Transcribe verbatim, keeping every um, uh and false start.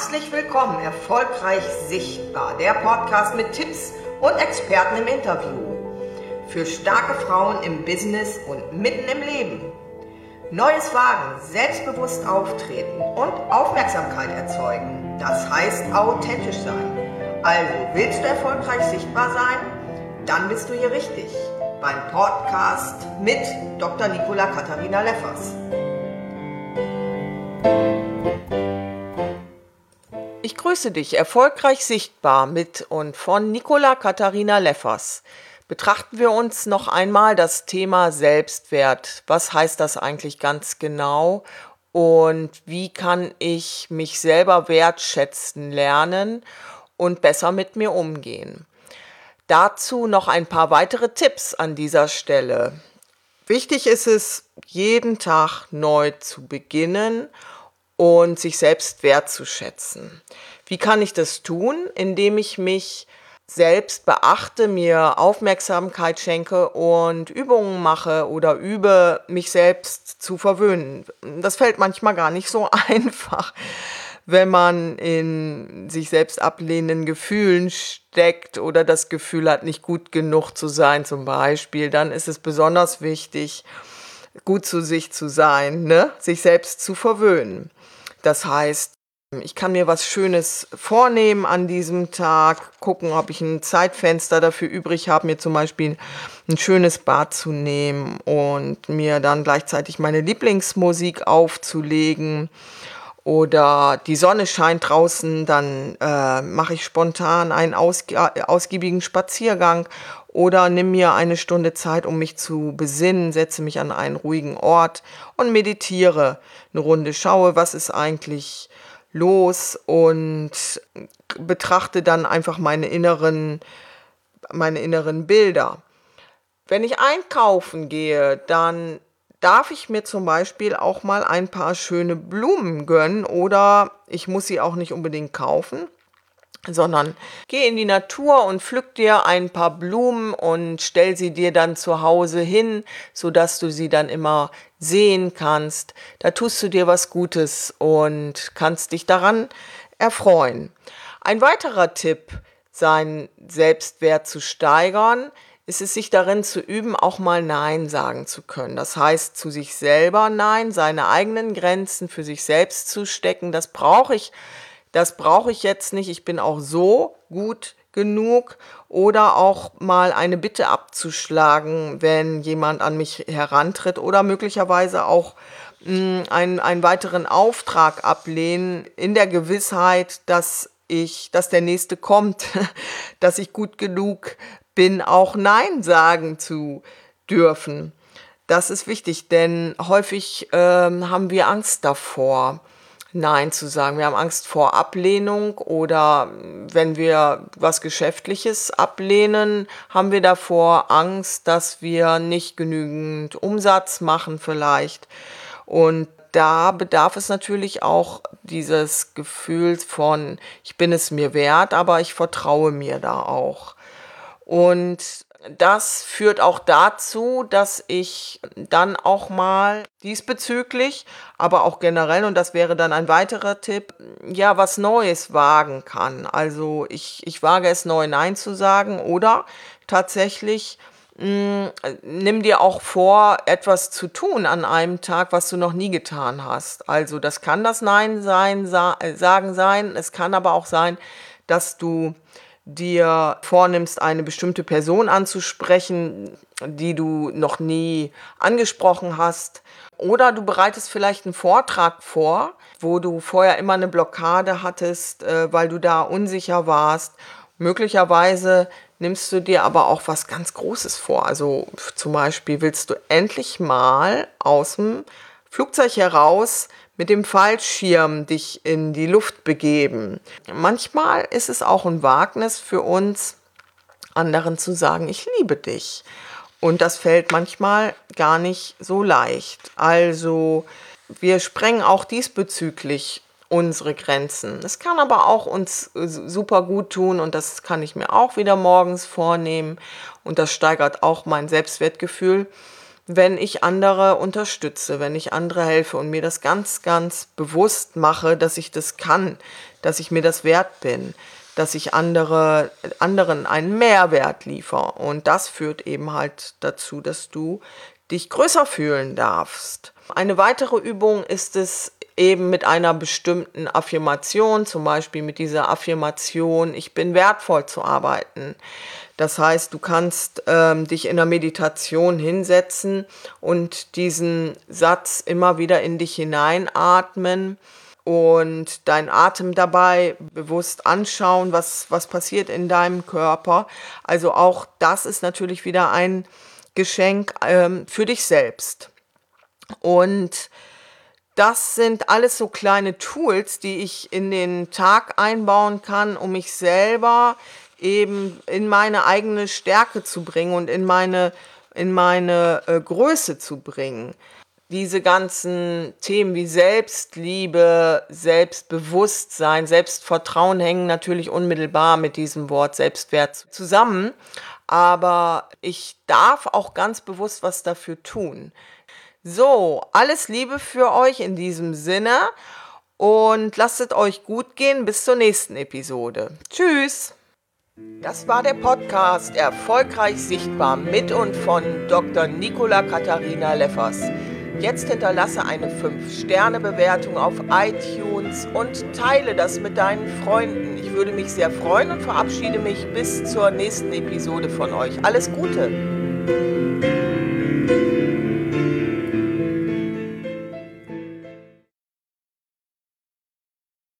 Herzlich willkommen, Erfolgreich Sichtbar, der Podcast mit Tipps und Experten im Interview. Für starke Frauen im Business und mitten im Leben. Neues wagen, selbstbewusst auftreten und Aufmerksamkeit erzeugen. Das heißt authentisch sein. Also, willst du erfolgreich sichtbar sein? Dann bist du hier richtig. Beim Podcast mit Doktor Nicola Katharina Leffers. Ich grüße dich, erfolgreich sichtbar, mit und von Nicola Katharina Leffers. Betrachten wir uns noch einmal das Thema Selbstwert. Was heißt das eigentlich ganz genau? Und wie kann ich mich selber wertschätzen lernen und besser mit mir umgehen? Dazu noch ein paar weitere Tipps an dieser Stelle. Wichtig ist es, jeden Tag neu zu beginnen und sich selbst wertzuschätzen. Wie kann ich das tun? Indem ich mich selbst beachte, mir Aufmerksamkeit schenke und Übungen mache oder übe, mich selbst zu verwöhnen. Das fällt manchmal gar nicht so einfach, wenn man in sich selbst ablehnenden Gefühlen steckt oder das Gefühl hat, nicht gut genug zu sein zum Beispiel, dann ist es besonders wichtig, gut zu sich zu sein, ne? Sich selbst zu verwöhnen. Das heißt, ich kann mir was Schönes vornehmen an diesem Tag, gucken, ob ich ein Zeitfenster dafür übrig habe, mir zum Beispiel ein schönes Bad zu nehmen und mir dann gleichzeitig meine Lieblingsmusik aufzulegen. Oder die Sonne scheint draußen, dann äh, mache ich spontan einen ausgie- ausgiebigen Spaziergang oder nimm mir eine Stunde Zeit, um mich zu besinnen, setze mich an einen ruhigen Ort und meditiere eine Runde, schaue, was ist eigentlich los und betrachte dann einfach meine inneren, meine inneren Bilder. Wenn ich einkaufen gehe, dann darf ich mir zum Beispiel auch mal ein paar schöne Blumen gönnen oder ich muss sie auch nicht unbedingt kaufen, sondern geh in die Natur und pflück dir ein paar Blumen und stell sie dir dann zu Hause hin, sodass du sie dann immer sehen kannst. Da tust du dir was Gutes und kannst dich daran erfreuen. Ein weiterer Tipp, seinen Selbstwert zu steigern, ist es, sich darin zu üben, auch mal Nein sagen zu können. Das heißt, zu sich selber Nein, seine eigenen Grenzen für sich selbst zu stecken, das brauche ich, das brauche ich jetzt nicht, ich bin auch so gut genug. Oder auch mal eine Bitte abzuschlagen, wenn jemand an mich herantritt oder möglicherweise auch mh, einen, einen weiteren Auftrag ablehnen, in der Gewissheit, dass ich, dass der Nächste kommt, dass ich gut genug bin, auch Nein sagen zu dürfen. Das ist wichtig, denn häufig ähm, haben wir Angst davor, Nein zu sagen. Wir haben Angst vor Ablehnung oder wenn wir was Geschäftliches ablehnen, haben wir davor Angst, dass wir nicht genügend Umsatz machen vielleicht. Und da bedarf es natürlich auch dieses Gefühl von, ich bin es mir wert, aber ich vertraue mir da auch. Und das führt auch dazu, dass ich dann auch mal diesbezüglich, aber auch generell, und das wäre dann ein weiterer Tipp, ja, was Neues wagen kann. Also ich, ich wage es, neu Nein zu sagen oder tatsächlich mh, nimm dir auch vor, etwas zu tun an einem Tag, was du noch nie getan hast. Also das kann das Nein sein, sa- sagen sein, es kann aber auch sein, dass du dir vornimmst, eine bestimmte Person anzusprechen, die du noch nie angesprochen hast. Oder du bereitest vielleicht einen Vortrag vor, wo du vorher immer eine Blockade hattest, weil du da unsicher warst. Möglicherweise nimmst du dir aber auch was ganz Großes vor. Also zum Beispiel willst du endlich mal aus dem Flugzeug heraus mit dem Fallschirm dich in die Luft begeben. Manchmal ist es auch ein Wagnis für uns, anderen zu sagen, ich liebe dich. Und das fällt manchmal gar nicht so leicht. Also wir sprengen auch diesbezüglich unsere Grenzen. Es kann aber auch uns super gut tun und das kann ich mir auch wieder morgens vornehmen. Und das steigert auch mein Selbstwertgefühl. wenn ich andere unterstütze, wenn ich andere helfe und mir das ganz, ganz bewusst mache, dass ich das kann, dass ich mir das wert bin, dass ich andere, anderen einen Mehrwert liefere. Und das führt eben halt dazu, dass du dich größer fühlen darfst. Eine weitere Übung ist es eben mit einer bestimmten Affirmation, zum Beispiel mit dieser Affirmation, ich bin wertvoll zu arbeiten. Das heißt, du kannst ähm, dich in der Meditation hinsetzen und diesen Satz immer wieder in dich hineinatmen und deinen Atem dabei bewusst anschauen, was, was passiert in deinem Körper. Also auch das ist natürlich wieder ein Geschenk ähm, für dich selbst. Und das sind alles so kleine Tools, die ich in den Tag einbauen kann, um mich selber eben in meine eigene Stärke zu bringen und in meine, in meine äh, Größe zu bringen. Diese ganzen Themen wie Selbstliebe, Selbstbewusstsein, Selbstvertrauen hängen natürlich unmittelbar mit diesem Wort Selbstwert zusammen. Aber ich darf auch ganz bewusst was dafür tun. So, alles Liebe für euch in diesem Sinne und lasst es euch gut gehen bis zur nächsten Episode. Tschüss! Das war der Podcast Erfolgreich Sichtbar mit und von Doktor Nicola Katharina Leffers. Jetzt hinterlasse eine fünf Sterne Bewertung auf iTunes und teile das mit deinen Freunden. Ich würde mich sehr freuen und verabschiede mich bis zur nächsten Episode von euch. Alles Gute!